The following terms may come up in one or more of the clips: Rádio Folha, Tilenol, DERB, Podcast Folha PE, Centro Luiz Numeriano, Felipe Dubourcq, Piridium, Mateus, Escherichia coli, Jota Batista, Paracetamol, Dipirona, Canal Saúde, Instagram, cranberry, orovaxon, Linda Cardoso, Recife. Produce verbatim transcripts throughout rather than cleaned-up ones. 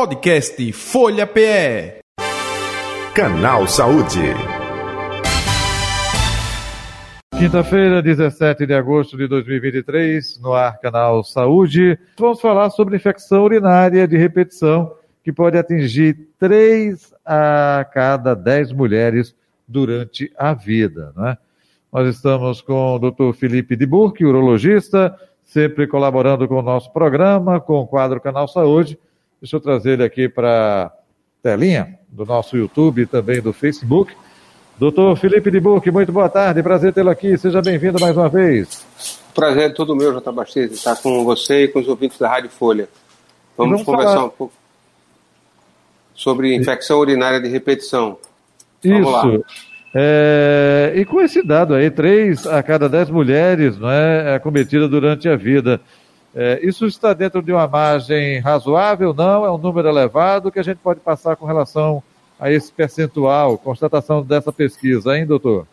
Podcast Folha P E. Canal Saúde. Quinta-feira, dezessete de agosto de dois mil e vinte e três, no ar Canal Saúde. Vamos falar sobre infecção urinária de repetição, que pode atingir três a cada dez mulheres durante a vida, né? Nós estamos com o doutor Felipe Dubourcq, urologista, sempre colaborando com o nosso programa, com o quadro Canal Saúde. Deixa eu trazer ele aqui para a telinha do nosso YouTube e também do Facebook. Doutor Felipe Dubourcq, muito boa tarde, prazer tê-lo aqui, seja bem-vindo mais uma vez. Prazer é todo meu, Jota Batista, estar com você e com os ouvintes da Rádio Folha. Vamos, vamos conversar falar... um pouco sobre infecção urinária de repetição. Isso. Vamos lá. É, e com esse dado aí, três a cada dez mulheres, não é, é acometida durante a vida, é, isso está dentro de uma margem razoável, não? É um número elevado que a gente pode passar com relação a esse percentual, constatação dessa pesquisa, hein, doutor?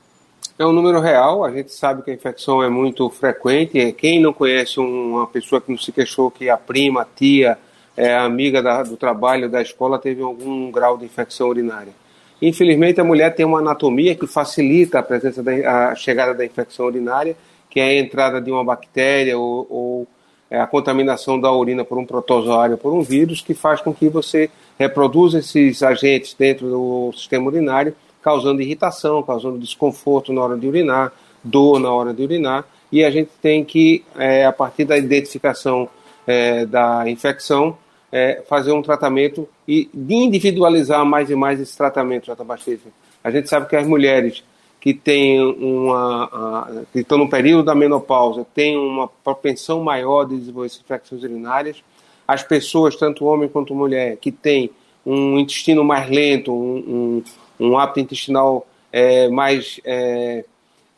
É um número real, a gente sabe que a infecção é muito frequente. Quem não conhece uma pessoa que não se queixou que a prima, a tia, é, a amiga da, do trabalho, da escola, teve algum grau de infecção urinária? Infelizmente, a mulher tem uma anatomia que facilita a presença da a chegada da infecção urinária, que é a entrada de uma bactéria ou, ou a contaminação da urina por um protozoário, por um vírus, que faz com que você reproduza esses agentes dentro do sistema urinário, causando irritação, causando desconforto na hora de urinar, dor na hora de urinar, e a gente tem que, é, a partir da identificação, é, da infecção, É, fazer um tratamento e individualizar mais e mais esse tratamento, Jota Batista. A gente sabe que as mulheres que têm uma, a, que estão no período da menopausa têm uma propensão maior de desenvolver infecções urinárias. As pessoas, tanto homem quanto mulher, que têm um intestino mais lento, um, um, um hábito intestinal é, mais é,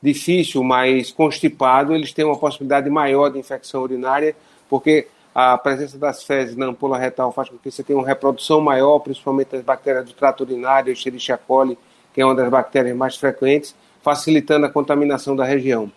difícil, mais constipado, eles têm uma possibilidade maior de infecção urinária, porque a presença das fezes na ampola retal faz com que você tenha uma reprodução maior, principalmente das bactérias do trato urinário, Escherichia coli, que é uma das bactérias mais frequentes, facilitando a contaminação da região.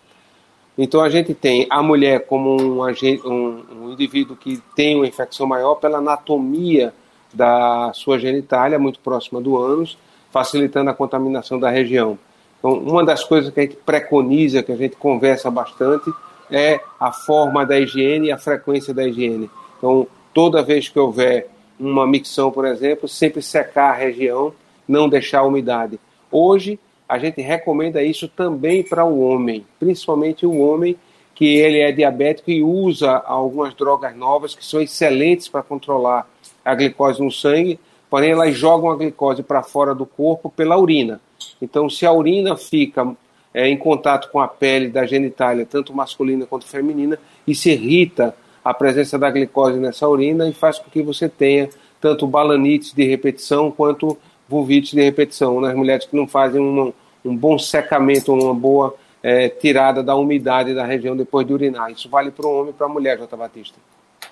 Então a gente tem a mulher como um, um, um indivíduo que tem uma infecção maior pela anatomia da sua genitália, muito próxima do ânus, facilitando a contaminação da região. Então, uma das coisas que a gente preconiza, que a gente conversa bastante, é a forma da higiene e a frequência da higiene. Então, toda vez que houver uma micção, por exemplo, sempre secar a região, não deixar a umidade. Hoje, a gente recomenda isso também para o homem, principalmente o homem que ele é diabético e usa algumas drogas novas que são excelentes para controlar a glicose no sangue, porém elas jogam a glicose para fora do corpo pela urina. Então, se a urina fica... É, em contato com a pele da genitália, tanto masculina quanto feminina, e se irrita a presença da glicose nessa urina e faz com que você tenha tanto balanite de repetição quanto vulvite de repetição, nas mulheres que não fazem um, um bom secamento, uma boa é, tirada da umidade da região depois de urinar. Isso vale para o homem e para a mulher, Jota Batista.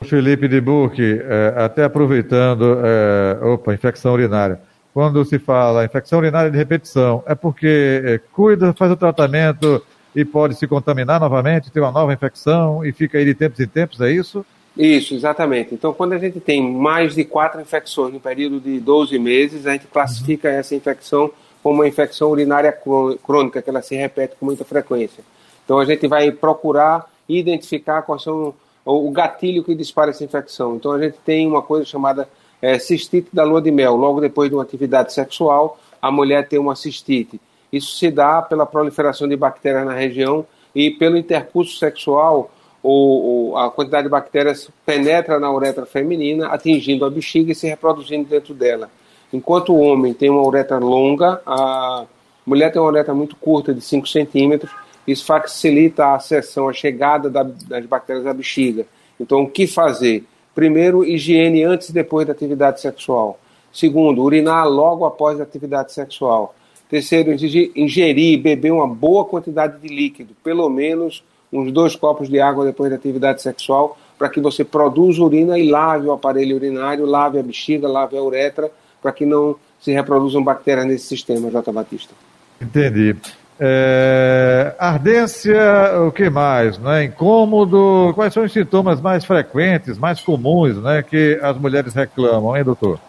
Felipe Dubourcq, é, até aproveitando, é, opa, infecção urinária. Quando se fala infecção urinária de repetição, é porque é, cuida, faz o tratamento e pode se contaminar novamente, ter uma nova infecção e fica aí de tempos em tempos, é isso? Isso, exatamente. Então, quando a gente tem mais de quatro infecções no período de doze meses, a gente classifica essa infecção como uma infecção urinária crônica, que ela se repete com muita frequência. Então, a gente vai procurar identificar qual são o gatilho que dispara essa infecção. Então, a gente tem uma coisa chamada... É, cistite da lua de mel. Logo depois de uma atividade sexual, a mulher tem uma cistite. Isso se dá pela proliferação de bactérias na região e pelo intercurso sexual, ou, ou a quantidade de bactérias penetra na uretra feminina, atingindo a bexiga e se reproduzindo dentro dela. Enquanto o homem tem uma uretra longa, a mulher tem uma uretra muito curta, de cinco centímetros. Isso facilita a seção, a chegada da, das bactérias à bexiga. Então, o que fazer? Primeiro, higiene antes e depois da atividade sexual. Segundo, urinar logo após a atividade sexual. Terceiro, ingerir e beber uma boa quantidade de líquido, pelo menos uns dois copos de água depois da atividade sexual, para que você produza urina e lave o aparelho urinário, lave a bexiga, lave a uretra, para que não se reproduzam bactérias nesse sistema, Jota Batista. Entendi. É, ardência, o que mais, né? Incômodo, quais são os sintomas mais frequentes, mais comuns, né, que as mulheres reclamam, hein, doutor?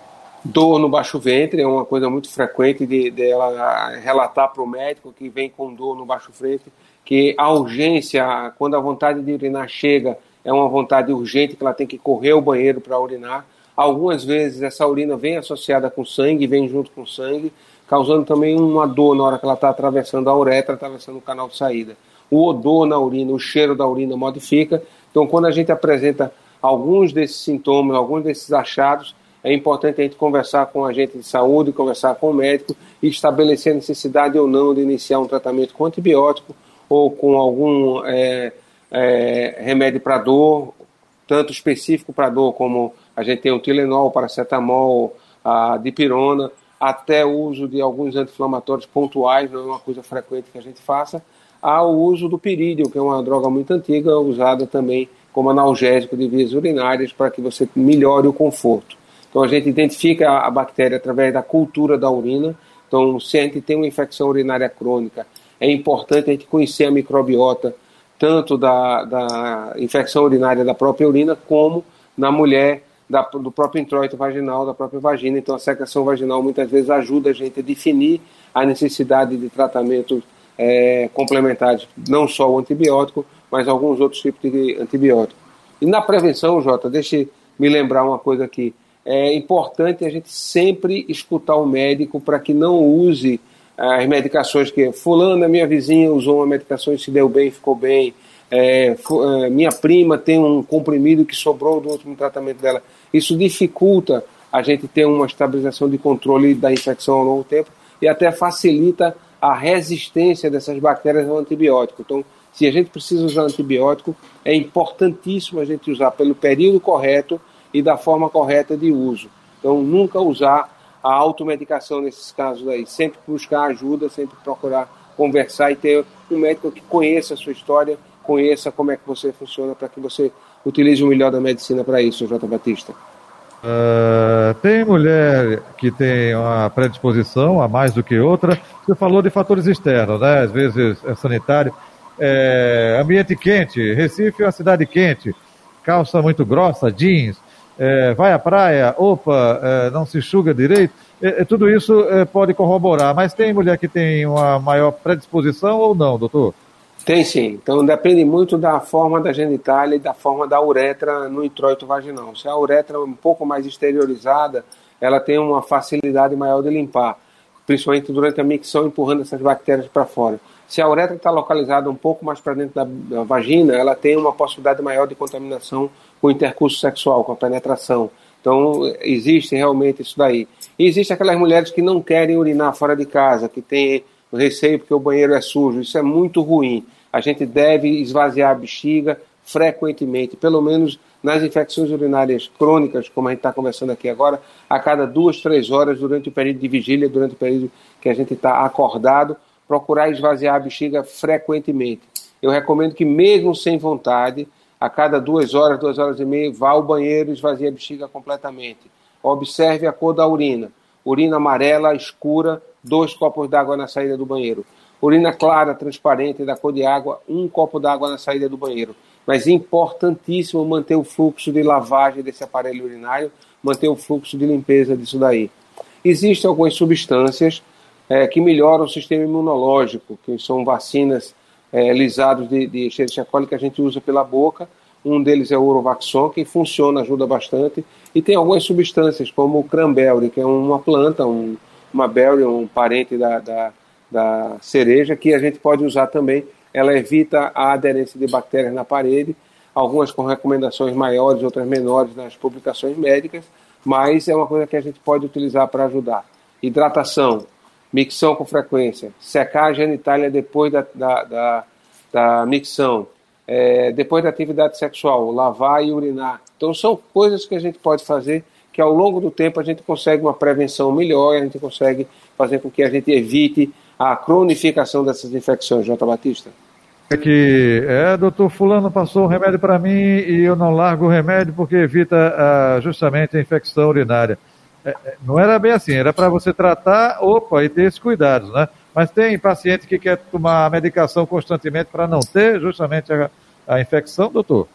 Dor no baixo ventre é uma coisa muito frequente de, de ela relatar para o médico que vem com dor no baixo ventre, que a urgência, quando a vontade de urinar chega, é uma vontade urgente que ela tem que correr ao banheiro para urinar. Algumas vezes essa urina vem associada com sangue, vem junto com sangue, causando também uma dor na hora que ela está atravessando a uretra, atravessando o canal de saída. O odor na urina, o cheiro da urina modifica. Então, quando a gente apresenta alguns desses sintomas, alguns desses achados, é importante a gente conversar com o agente de saúde, conversar com o médico e estabelecer a necessidade ou não de iniciar um tratamento com antibiótico ou com algum é, é, remédio para dor, tanto específico para dor como a gente tem o Tilenol, o Paracetamol, a Dipirona, até o uso de alguns anti-inflamatórios pontuais, não é uma coisa frequente que a gente faça, há o uso do Piridium, que é uma droga muito antiga, usada também como analgésico de vias urinárias para que você melhore o conforto. Então a gente identifica a bactéria através da cultura da urina, então se a gente tem uma infecção urinária crônica, é importante a gente conhecer a microbiota, tanto da, da infecção urinária da própria urina, como na mulher, Da, do próprio introito vaginal, da própria vagina. Então a secreção vaginal muitas vezes ajuda a gente a definir a necessidade de tratamentos é, complementares, não só o antibiótico, mas alguns outros tipos de antibiótico. E na prevenção, Jota, deixe me lembrar uma coisa aqui, é importante a gente sempre escutar o médico para que não use as medicações que fulana, minha vizinha, usou uma medicação e se deu bem, ficou bem, É, minha prima tem um comprimido que sobrou do último tratamento dela. Isso dificulta a gente ter uma estabilização de controle da infecção ao longo do tempo e até facilita a resistência dessas bactérias ao antibiótico. Então, se a gente precisa usar antibiótico, é importantíssimo a gente usar pelo período correto e da forma correta de uso. Então, nunca usar a automedicação nesses casos aí, sempre buscar ajuda, sempre procurar conversar e ter um médico que conheça a sua história, conheça como é que você funciona para que você utilize o melhor da medicina para isso, Jota Batista. Uh, tem mulher que tem uma predisposição a mais do que outra. Você falou de fatores externos, né? Às vezes é sanitário. É, ambiente quente, Recife é uma cidade quente, calça muito grossa, jeans, é, vai à praia, opa, é, não se enxuga direito. É, é, tudo isso é, pode corroborar, mas tem mulher que tem uma maior predisposição ou não, doutor? Tem sim, então depende muito da forma da genitália e da forma da uretra no introito vaginal. Se a uretra é um pouco mais exteriorizada, ela tem uma facilidade maior de limpar, principalmente durante a micção, empurrando essas bactérias para fora. Se a uretra está localizada um pouco mais para dentro da vagina, ela tem uma possibilidade maior de contaminação com o intercurso sexual, com a penetração. Então existe realmente isso daí. E existe aquelas mulheres que não querem urinar fora de casa, que têm o receio porque o banheiro é sujo, isso é muito ruim. A gente deve esvaziar a bexiga frequentemente, pelo menos nas infecções urinárias crônicas, como a gente está conversando aqui agora, a cada duas, três horas durante o período de vigília, durante o período que a gente está acordado, procurar esvaziar a bexiga frequentemente. Eu recomendo que mesmo sem vontade, a cada duas horas, duas horas e meia, vá ao banheiro e esvazie a bexiga completamente. Observe a cor da urina. Urina amarela, escura, dois copos d'água na saída do banheiro. Urina clara, transparente, da cor de água, um copo d'água na saída do banheiro. Mas é importantíssimo manter o fluxo de lavagem desse aparelho urinário, manter o fluxo de limpeza disso daí. Existem algumas substâncias é, que melhoram o sistema imunológico, que são vacinas é, lisados de, de Escherichia coli que a gente usa pela boca. Um deles é o orovaxon, que funciona, ajuda bastante. E tem algumas substâncias, como o cranberry, que é uma planta, um uma berry, um parente da, da, da cereja, que a gente pode usar também. Ela evita a aderência de bactérias na parede, algumas com recomendações maiores, outras menores nas publicações médicas, mas é uma coisa que a gente pode utilizar para ajudar. Hidratação, micção com frequência, secar a genitália depois da, da, da, da micção, é, depois da atividade sexual, lavar e urinar. Então são coisas que a gente pode fazer que ao longo do tempo a gente consegue uma prevenção melhor, a gente consegue fazer com que a gente evite a cronificação dessas infecções, Jota Batista. É que, é, doutor fulano passou um remédio para mim e eu não largo o remédio porque evita ah, justamente a infecção urinária. É, não era bem assim, era para você tratar, opa, e ter esses cuidados, né? Mas tem paciente que quer tomar a medicação constantemente para não ter justamente a, a infecção, doutor?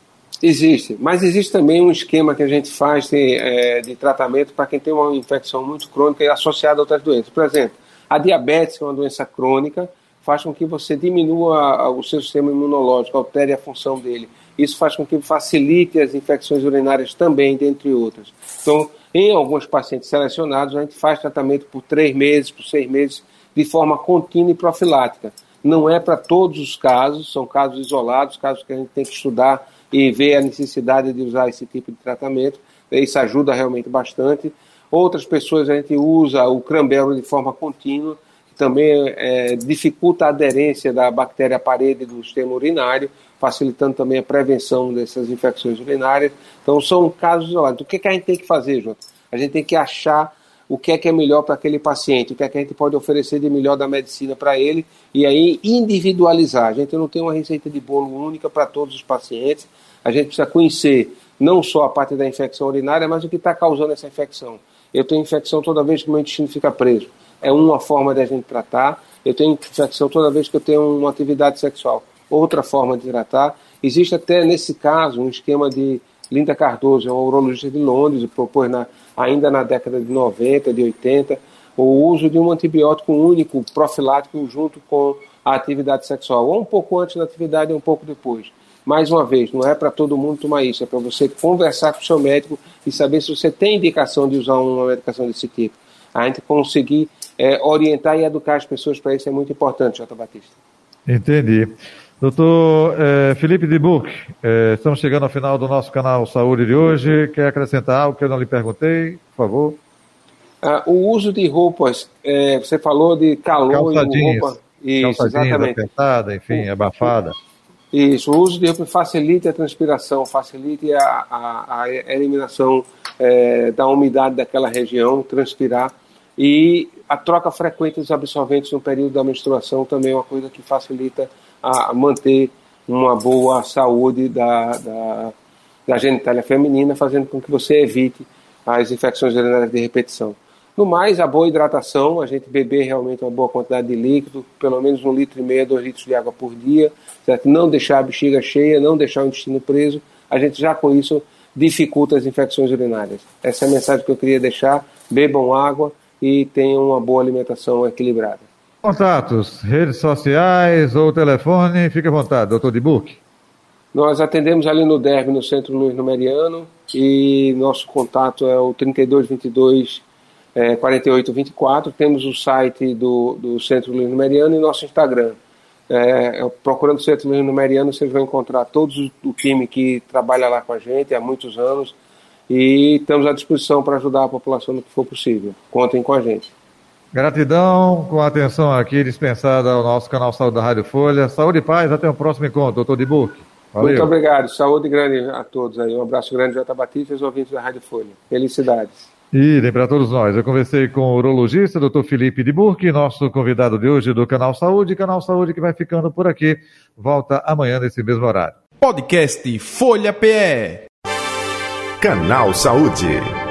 Existe, mas existe também um esquema que a gente faz de, é, de tratamento para quem tem uma infecção muito crônica e associada a outras doenças. Por exemplo, a diabetes, que é uma doença crônica, faz com que você diminua o seu sistema imunológico, altere a função dele. Isso faz com que facilite as infecções urinárias também, dentre outras. Então, em alguns pacientes selecionados, a gente faz tratamento por três meses, por seis meses, de forma contínua e profilática. Não é para todos os casos, são casos isolados, casos que a gente tem que estudar e ver a necessidade de usar esse tipo de tratamento. Isso ajuda realmente bastante. Outras pessoas a gente usa o cranberry de forma contínua, que também é, dificulta a aderência da bactéria à parede do sistema urinário, facilitando também a prevenção dessas infecções urinárias. Então são casos isolados. O que, que a gente tem que fazer, Jota? A gente tem que achar o que é que é melhor para aquele paciente, o que é que a gente pode oferecer de melhor da medicina para ele, e aí individualizar. A gente não tem uma receita de bolo única para todos os pacientes. A gente precisa conhecer não só a parte da infecção urinária, mas o que está causando essa infecção. Eu tenho infecção toda vez que o meu intestino fica preso. É uma forma de a gente tratar. Eu tenho infecção toda vez que eu tenho uma atividade sexual. Outra forma de tratar. Existe até, nesse caso, um esquema de Linda Cardoso, é uma urologista de Londres, propôs na, ainda na década de noventa, de oitenta, o uso de um antibiótico único, profilático, junto com a atividade sexual, ou um pouco antes da atividade ou um pouco depois. Mais uma vez, não é para todo mundo tomar isso, é para você conversar com o seu médico e saber se você tem indicação de usar uma medicação desse tipo. A gente conseguir é, orientar e educar as pessoas para isso é muito importante, Jota Batista. Entendi. Doutor eh, Felipe Dubourcq, eh, estamos chegando ao final do nosso canal Saúde de hoje. Quer acrescentar algo que eu não lhe perguntei, por favor? Ah, o uso de roupas, eh, você falou de calor e roupa. Isso, exatamente. Apertada, enfim, o, abafada. Isso, o uso de roupa facilita a transpiração, facilita a, a, a eliminação eh, da umidade daquela região, transpirar. E a troca frequente dos absorventes no período da menstruação também é uma coisa que facilita a manter uma boa saúde da, da, da genitália feminina, fazendo com que você evite as infecções urinárias de repetição. No mais, a boa hidratação, a gente beber realmente uma boa quantidade de líquido, pelo menos um litro e meio, dois litros de água por dia, certo? Não deixar a bexiga cheia, não deixar o intestino preso, a gente já com isso dificulta as infecções urinárias. Essa é a mensagem que eu queria deixar, bebam água e tenham uma boa alimentação equilibrada. Contatos, redes sociais ou telefone, fique à vontade, doutor Dubourcq. Nós atendemos ali no D E R B, no Centro Luiz Numeriano, e nosso contato é o trinta e dois, vinte e dois, quarenta e oito, vinte e quatro. Temos o site do, do Centro Luiz Numeriano e nosso Instagram. É, procurando o Centro Luiz Numeriano, vocês vão encontrar todo o time que trabalha lá com a gente há muitos anos, e estamos à disposição para ajudar a população no que for possível. Contem com a gente. Gratidão com a atenção aqui dispensada ao nosso canal Saúde da Rádio Folha. Saúde e paz, até o próximo encontro, doutor Dubourcq. Valeu. Muito obrigado, saúde grande a todos aí. Um abraço grande, Jota Batista e os ouvintes da Rádio Folha. Felicidades. E tem para todos nós. Eu conversei com o urologista, doutor Felipe Dubourcq, nosso convidado de hoje do Canal Saúde. Canal Saúde que vai ficando por aqui. Volta amanhã nesse mesmo horário. Podcast Folha P E. Canal Saúde.